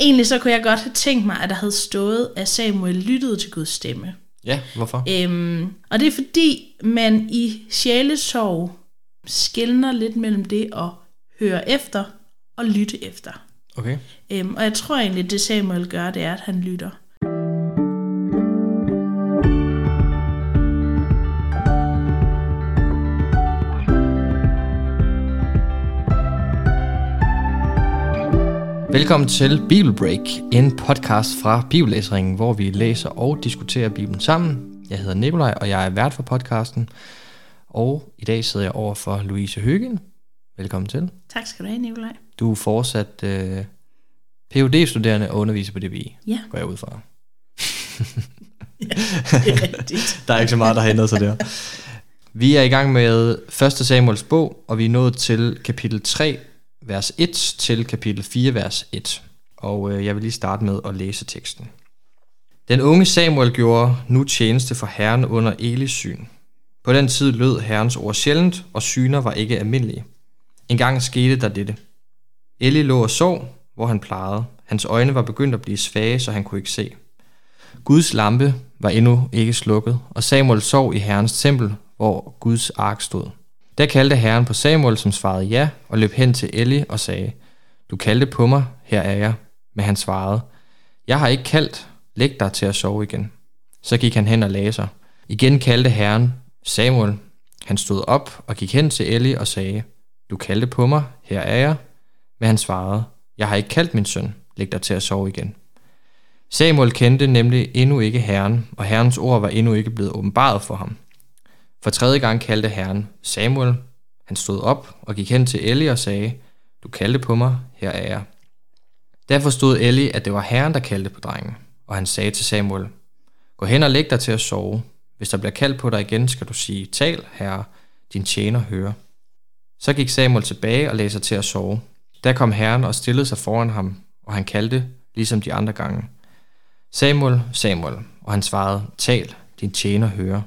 Egentlig så kunne jeg godt have tænkt mig, at der havde stået, at Samuel lyttede til Guds stemme. Ja, hvorfor? Og det er fordi, man i sjælesorg skelner lidt mellem det at høre efter og lytte efter. Okay. Og jeg tror egentlig, det Samuel gør, det er, at han lytter. Velkommen til Bibelbreak, en podcast fra Bibelæsringen, hvor vi læser og diskuterer Bibelen sammen. Jeg hedder Nikolaj, og jeg er vært for podcasten. Og i dag sidder jeg over for Louise Høgild. Velkommen til. Tak skal du have, Nikolaj. Du er fortsat Ph.D.-studerende og underviser på DBI. Ja. Går jeg ud fra. Ja, det er rigtigt. Der er ikke så meget, der har ændret sig der. Vi er i gang med 1. Samuels bog, og vi er nået til kapitel 3. vers 1 til kapitel 4, vers 1. Og jeg vil lige starte med at læse teksten. Den unge Samuel gjorde nu tjeneste for Herren under Elis syn. På den tid lød Herrens ord sjældent, og syner var ikke almindelige. En gang skete der dette. Eli lå og sov, hvor han plejede. Hans øjne var begyndt at blive svage, så han kunne ikke se. Guds lampe var endnu ikke slukket, og Samuel sov i Herrens tempel, hvor Guds ark stod. Der kaldte Herren på Samuel, som svarede ja, og løb hen til Eli og sagde, du kaldte på mig, her er jeg. Men han svarede, jeg har ikke kaldt, læg dig til at sove igen. Så gik han hen og lagde sig. Igen kaldte Herren Samuel. Han stod op og gik hen til Eli og sagde, du kaldte på mig, her er jeg. Men han svarede, jeg har ikke kaldt min søn, læg dig til at sove igen. Samuel kendte nemlig endnu ikke Herren, og Herrens ord var endnu ikke blevet åbenbaret for ham. For tredje gang kaldte Herren Samuel. Han stod op og gik hen til Eli og sagde, du kaldte på mig, her er jeg. Da forstod Eli, at det var Herren, der kaldte på drengen, og han sagde til Samuel, gå hen og læg dig til at sove. Hvis der bliver kaldt på dig igen, skal du sige, tal, herre, din tjener hører. Så gik Samuel tilbage og lagde sig til at sove. Da kom Herren og stillede sig foran ham, og han kaldte, ligesom de andre gange. Samuel, Samuel, og han svarede, tal, din tjener hører.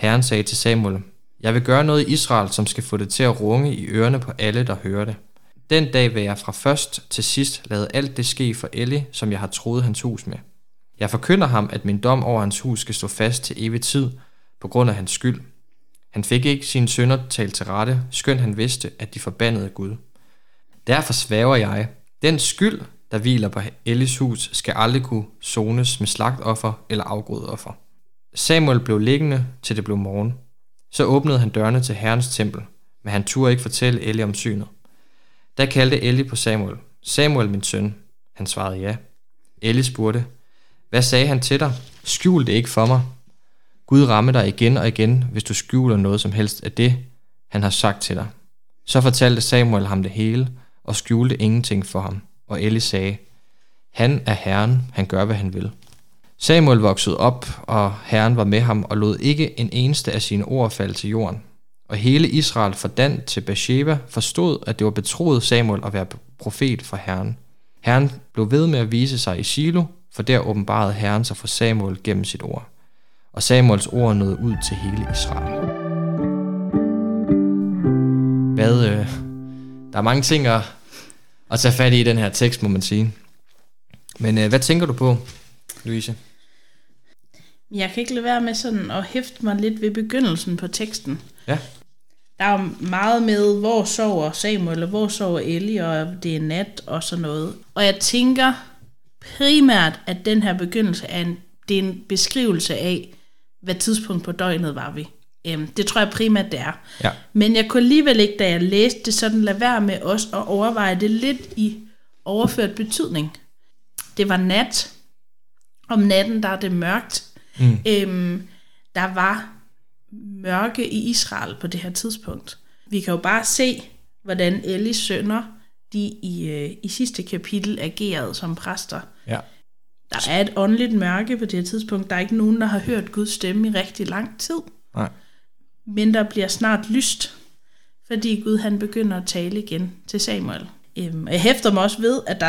Herren sagde til Samuel, jeg vil gøre noget i Israel, som skal få det til at runge i ørerne på alle, der hører det. Den dag vil jeg fra først til sidst lade alt det ske for Eli, som jeg har troet hans hus med. Jeg forkynder ham, at min dom over hans hus skal stå fast til evig tid på grund af hans skyld. Han fik ikke sine synder talt til rette, skønt han vidste, at de forbandede Gud. Derfor sværger jeg, den skyld, der hviler på Elis hus, skal aldrig kunne sones med slagtoffer eller afgrødeoffer. Samuel blev liggende, til det blev morgen. Så åbnede han dørene til Herrens tempel, men han turde ikke fortælle Eli om synet. Da kaldte Eli på Samuel, Samuel min søn. Han svarede ja. Eli spurgte, hvad sagde han til dig? Skjul det ikke for mig. Gud rammer dig igen og igen, hvis du skjuler noget som helst af det, han har sagt til dig. Så fortalte Samuel ham det hele, og skjulte ingenting for ham. Og Eli sagde, han er Herren, han gør hvad han vil. Samuel voksede op, og Herren var med ham og lod ikke en eneste af sine ord falde til jorden. Og hele Israel fra Dan til Beasheba forstod, at det var betroet Samuel at være profet for Herren. Herren blev ved med at vise sig i Silo, for der åbenbarede Herren sig for Samuel gennem sit ord. Og Samuels ord nåede ud til hele Israel. Der er mange ting at tage fat i den her tekst, må man sige. Men hvad tænker du på, Louise? Jeg kan ikke lade være med sådan at hæfte mig lidt ved begyndelsen på teksten. Ja. Der er jo meget med, hvor sover Samuel, og hvor sover Eli, og det er nat og sådan noget. Og jeg tænker primært, at den her begyndelse er en beskrivelse af, hvad tidspunkt på døgnet var vi. Det tror jeg primært det er. Ja. Men jeg kunne alligevel ikke, da jeg læste det, sådan lade være med os at overveje det lidt i overført betydning. Det var nat. Om natten, der er det mørkt. Der var mørke i Israel på det her tidspunkt. Vi kan jo bare se, hvordan Elis sønner, de i sidste kapitel agerede som præster. Ja. Der er et åndeligt mørke på det her tidspunkt. Der er ikke nogen, der har hørt Guds stemme i rigtig lang tid. Nej. Men der bliver snart lyst, fordi Gud han begynder at tale igen til Samuel. Jeg hæfter mig også ved, at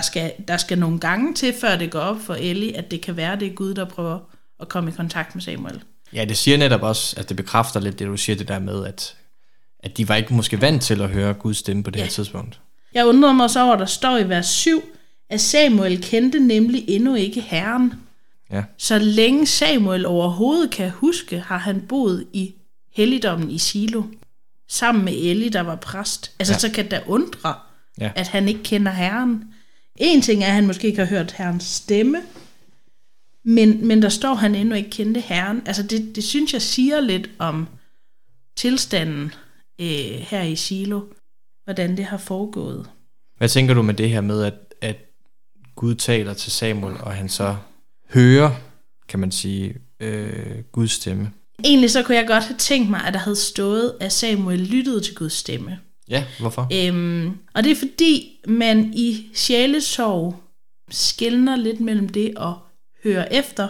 der skal nogle gange til, før det går op for Eli, at det kan være, det er Gud, der prøver at komme i kontakt med Samuel. Ja, det siger netop også, at det bekræfter lidt det, du siger det der med, at de var ikke måske vant til at høre Guds stemme på det her tidspunkt. Jeg undrede mig så over, at der står i vers 7, at Samuel kendte nemlig endnu ikke Herren. Ja. Så længe Samuel overhovedet kan huske, har han boet i helligdommen i Silo, sammen med Eli, der var præst. Altså, så kan det da undre, at han ikke kender Herren. En ting er, at han måske ikke har hørt Herrens stemme, men der står, han endnu ikke kendte Herren. Altså, det synes jeg siger lidt om tilstanden her i Silo, hvordan det har foregået. Hvad tænker du med det her med, at Gud taler til Samuel, og han så hører, kan man sige, Guds stemme? Egentlig så kunne jeg godt have tænkt mig, at der havde stået, at Samuel lyttede til Guds stemme. Ja, hvorfor? Og det er fordi, man i sjælesorg skelner lidt mellem det at høre efter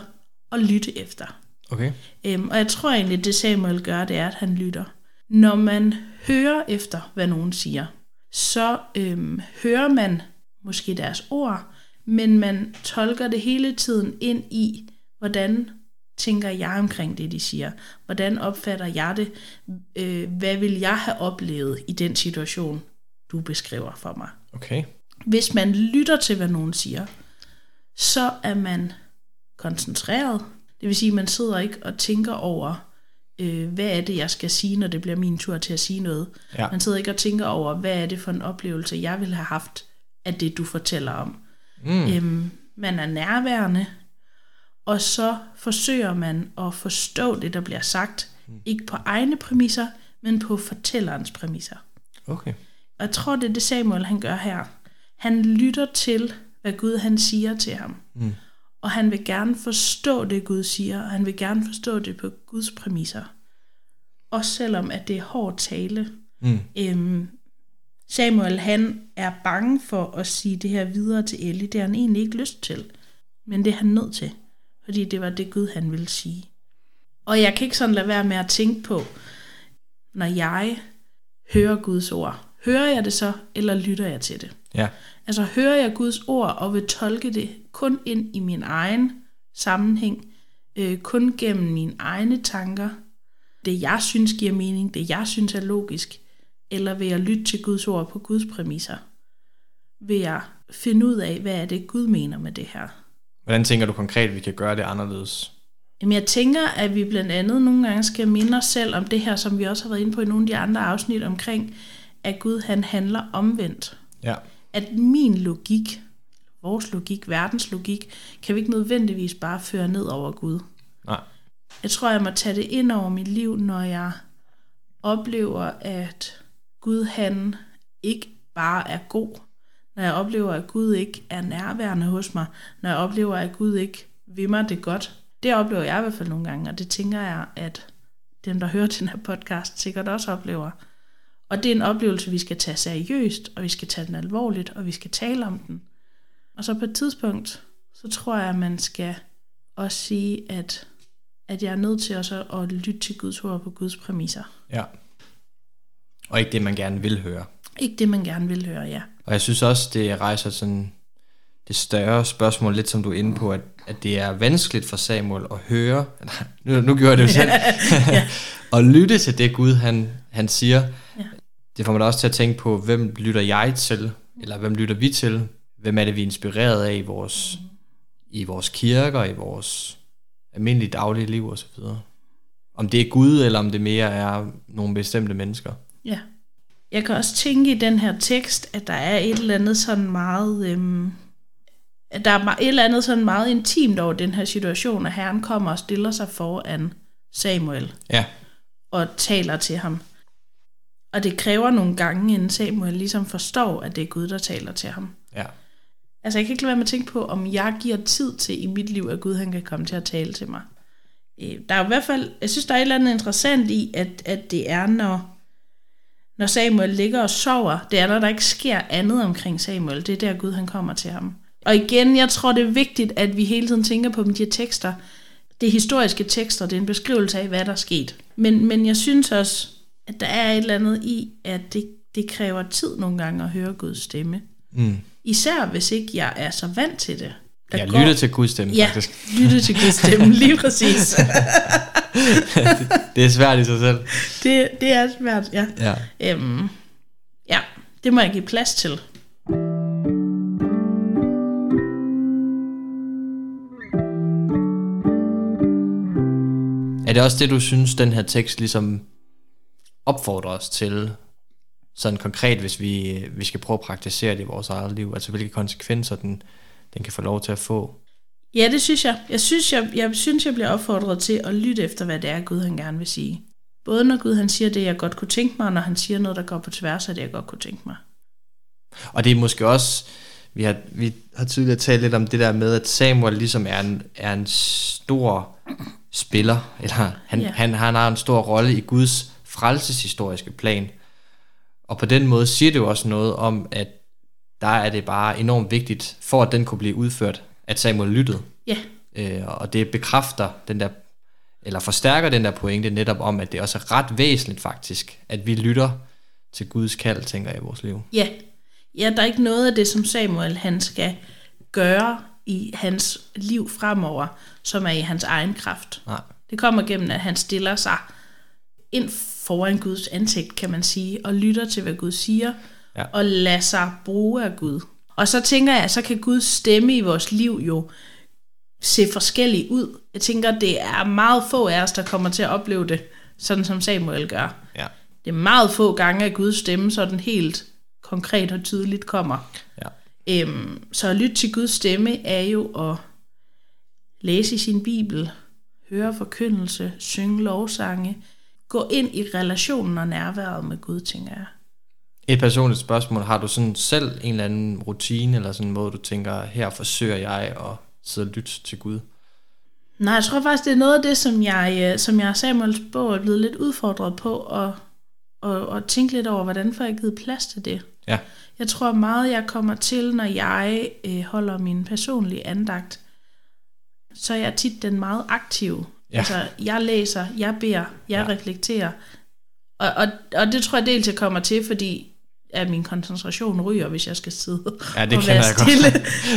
og lytte efter. Okay. Og jeg tror egentlig, det Samuel gør, det er, at han lytter. Når man hører efter, hvad nogen siger, så hører man måske deres ord, men man tolker det hele tiden ind i, hvordan tænker jeg omkring det, de siger? Hvordan opfatter jeg det? Hvad vil jeg have oplevet i den situation, du beskriver for mig? Okay. Hvis man lytter til, hvad nogen siger, så er man koncentreret. Det vil sige, at man sidder ikke og tænker over, hvad er det, jeg skal sige, når det bliver min tur til at sige noget. Ja. Man sidder ikke og tænker over, hvad er det for en oplevelse, jeg ville have haft af det, du fortæller om. Mm. Man er nærværende, og så forsøger man at forstå det, der bliver sagt. Ikke på egne præmisser, men på fortællerens præmisser. Okay. Og jeg tror, det er det Samuel, han gør her. Han lytter til, hvad Gud han siger til ham. Mm. Og han vil gerne forstå det, Gud siger, og han vil gerne forstå det på Guds præmisser. Også selvom, at det er hård tale. Mm. Samuel, han er bange for at sige det her videre til Eli. Det har han egentlig ikke lyst til, men det er han nødt til. Fordi det var det Gud, han ville sige. Og jeg kan ikke sådan lade være med at tænke på, når jeg hører Guds ord, hører jeg det så, eller lytter jeg til det? Ja. Altså hører jeg Guds ord og vil tolke det kun ind i min egen sammenhæng, kun gennem mine egne tanker, det jeg synes giver mening, det jeg synes er logisk, eller vil jeg lytte til Guds ord på Guds præmisser? Vil jeg finde ud af, hvad er det Gud mener med det her? Hvordan tænker du konkret, at vi kan gøre det anderledes? Jamen jeg tænker, at vi blandt andet nogle gange skal minde os selv om det her, som vi også har været inde på i nogle af de andre afsnit omkring, at Gud han handler omvendt. Ja. At min logik, vores logik, verdens logik, kan vi ikke nødvendigvis bare føre ned over Gud. Nej. Jeg tror, jeg må tage det ind over mit liv, når jeg oplever, at Gud han ikke bare er god. Når jeg oplever, at Gud ikke er nærværende hos mig, når jeg oplever, at Gud ikke vil mig det godt, det oplever jeg i hvert fald nogle gange, og det tænker jeg, at dem, der hører den her podcast, sikkert også oplever. Og det er en oplevelse, vi skal tage seriøst, og vi skal tage den alvorligt, og vi skal tale om den. Og så på et tidspunkt, så tror jeg, at man skal også sige, at jeg er nødt til også at lytte til Guds ord på Guds præmisser. Ja, og ikke det, man gerne vil høre. Ikke det, man gerne vil høre, ja. Og jeg synes også, det rejser sådan det større spørgsmål, lidt som du er inde på, at det er vanskeligt for Samuel at høre, nu gjorde jeg det jo selv, og lytte til det Gud, han siger. Ja. Det får man også til at tænke på, hvem lytter jeg til, eller hvem lytter vi til? Hvem er det, vi er inspireret af i vores kirker, i vores almindelige daglige liv osv.? Om det er Gud, eller om det mere er nogle bestemte mennesker. Ja. Jeg kan også tænke i den her tekst, at der er et eller andet sådan meget, at der er et eller andet sådan meget intimt over den her situation, at Herren kommer og stiller sig foran Samuel og taler til ham. Og det kræver nogle gange, inden Samuel ligesom forstår, at det er Gud, der taler til ham. Ja. Altså jeg kan ikke lade være med at tænke på, om jeg giver tid til i mit liv, at Gud han kan komme til at tale til mig. Der er i hvert fald, jeg synes der er et eller andet interessant i, at det er når Samuel ligger og sover, det er, når der ikke sker andet omkring Samuel. Det er der Gud, han kommer til ham. Og igen, jeg tror, det er vigtigt, at vi hele tiden tænker på de tekster. Det er historiske tekster, det er en beskrivelse af, hvad der er sket. Men jeg synes også, at der er et eller andet i, at det kræver tid nogle gange at høre Guds stemme. Mm. Især hvis ikke jeg er så vant til det. Jeg lytter til Guds stemme, faktisk. Ja, lytter til Guds stemme, lige præcis. Det er svært i sig selv. Det er svært, ja. Ja. Ja, det må jeg give plads til. Er det også det, du synes, den her tekst ligesom opfordrer os til, sådan konkret, hvis vi skal prøve at praktisere det i vores eget liv? Altså, hvilke konsekvenser den kan få lov til at få? Ja, det synes jeg. Jeg synes, jeg bliver opfordret til at lytte efter, hvad det er, Gud han gerne vil sige. Både når Gud han siger det, jeg godt kunne tænke mig, og når han siger noget, der går på tværs af det, jeg godt kunne tænke mig. Og det er måske også, vi har tidligere talt lidt om det der med, at Samuel ligesom er en stor spiller, eller han har en stor rolle i Guds frelseshistoriske plan. Og på den måde siger det jo også noget om, at der er det bare enormt vigtigt, for at den kunne blive udført, at Samuel lyttede. Ja. Og det bekræfter den der, eller forstærker den der pointe netop om, at det også er ret væsentligt faktisk, at vi lytter til Guds kald, tænker jeg, i vores liv. Ja. Ja, der er ikke noget af det, som Samuel han skal gøre i hans liv fremover, som er i hans egen kraft. Nej. Det kommer gennem, at han stiller sig ind foran Guds ansigt, kan man sige, og lytter til, hvad Gud siger, ja, og lader sig bruge af Gud. Og så tænker jeg, så kan Guds stemme i vores liv jo se forskellig ud. Jeg tænker, det er meget få af os, der kommer til at opleve det, sådan som Samuel gør. Ja. Det er meget få gange, at Guds stemme sådan helt konkret og tydeligt kommer. Ja. Så at lytte til Guds stemme er jo at læse i sin bibel, høre forkyndelse, synge lovsange, gå ind i relationen og nærværet med Gud, tænker jeg. Et personligt spørgsmål, har du sådan selv en eller anden rutine, eller sådan en måde, du tænker, her forsøger jeg at sidde og lytte til Gud? Nej, jeg tror faktisk, det er noget af det, som jeg Samuels bog er blevet lidt udfordret på, og tænke lidt over, hvordan får jeg givet plads til det. Ja. Jeg tror meget, jeg kommer til, når jeg holder min personlige andagt, så er jeg tit den meget aktive. Ja. Altså, jeg læser, jeg beder, jeg reflekterer. Og det tror jeg dels, jeg kommer til, fordi at min koncentration ryger, hvis jeg skal sidde og være stille.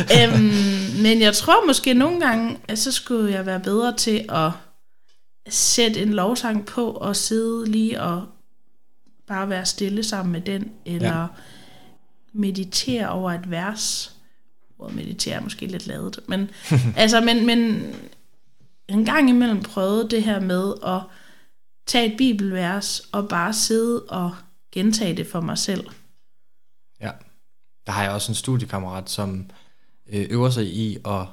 Jeg men jeg tror måske nogle gange, at så skulle jeg være bedre til at sætte en lovsang på og sidde lige og bare være stille sammen med den, eller meditere over et vers. Meditere er måske lidt ladet, men altså, men en gang imellem prøvede det her med at tage et bibelvers og bare sidde og gentage det for mig selv. Ja, der har jeg også en studiekammerat, som øver sig i at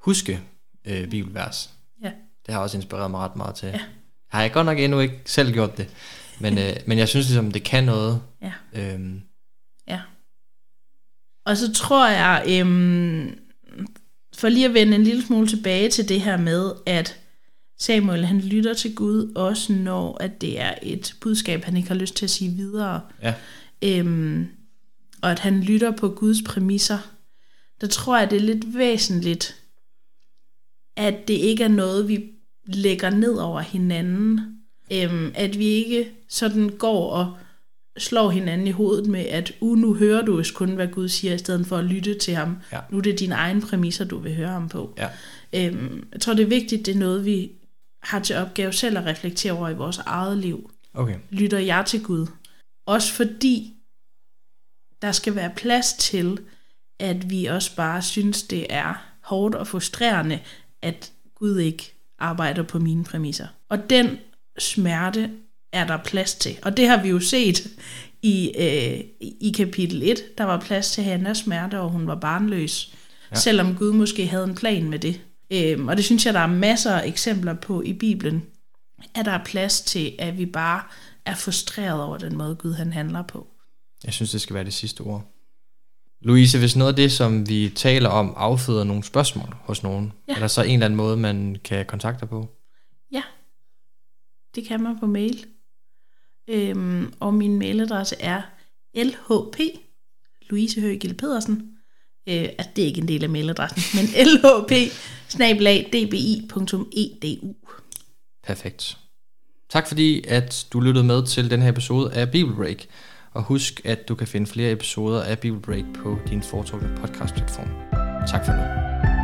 huske bibelvers. Ja. Det har også inspireret mig ret meget til. Ja. Har jeg godt nok endnu ikke selv gjort det, men jeg synes ligesom, det kan noget. Ja. Ja. Og så tror jeg, for lige at vende en lille smule tilbage til det her med, at Samuel han lytter til Gud, også når at det er et budskab, han ikke har lyst til at sige videre. Ja. Og at han lytter på Guds præmisser. Der tror jeg, det er lidt væsentligt, at det ikke er noget, vi lægger ned over hinanden. At vi ikke sådan går og slår hinanden i hovedet med, at nu hører du kun, hvad Gud siger, i stedet for at lytte til ham. Ja. Nu er det dine egne præmisser, du vil høre ham på. Ja. Jeg tror, det er vigtigt, det er noget, vi har til opgave selv at reflektere over i vores eget liv. Okay. Lytter jeg til Gud? Også fordi der skal være plads til, at vi også bare synes, det er hårdt og frustrerende, at Gud ikke arbejder på mine præmisser. Og den smerte er der plads til. Og det har vi jo set i kapitel 1. Der var plads til Hannas smerte, og hun var barnløs. Ja. Selvom Gud måske havde en plan med det. Og det synes jeg, der er masser af eksempler på i Bibelen. At der er plads til, at vi bare er frustreret over den måde, Gud han handler på. Jeg synes, det skal være det sidste ord. Louise, hvis noget af det, som vi taler om, afføder nogle spørgsmål hos nogen, er der så en eller anden måde, man kan kontakte dig på? Ja, det kan man på mail. Og min mailadresse er LHP Louise Høgild Pedersen. Altså det er ikke en del af mailadressen, men lhp@dbi.edu. Perfekt. Tak fordi at du lyttede med til den her episode af Bibelbreak. Og husk at du kan finde flere episoder af Bibelbreak på din foretrukne podcastplatform. Tak for nu.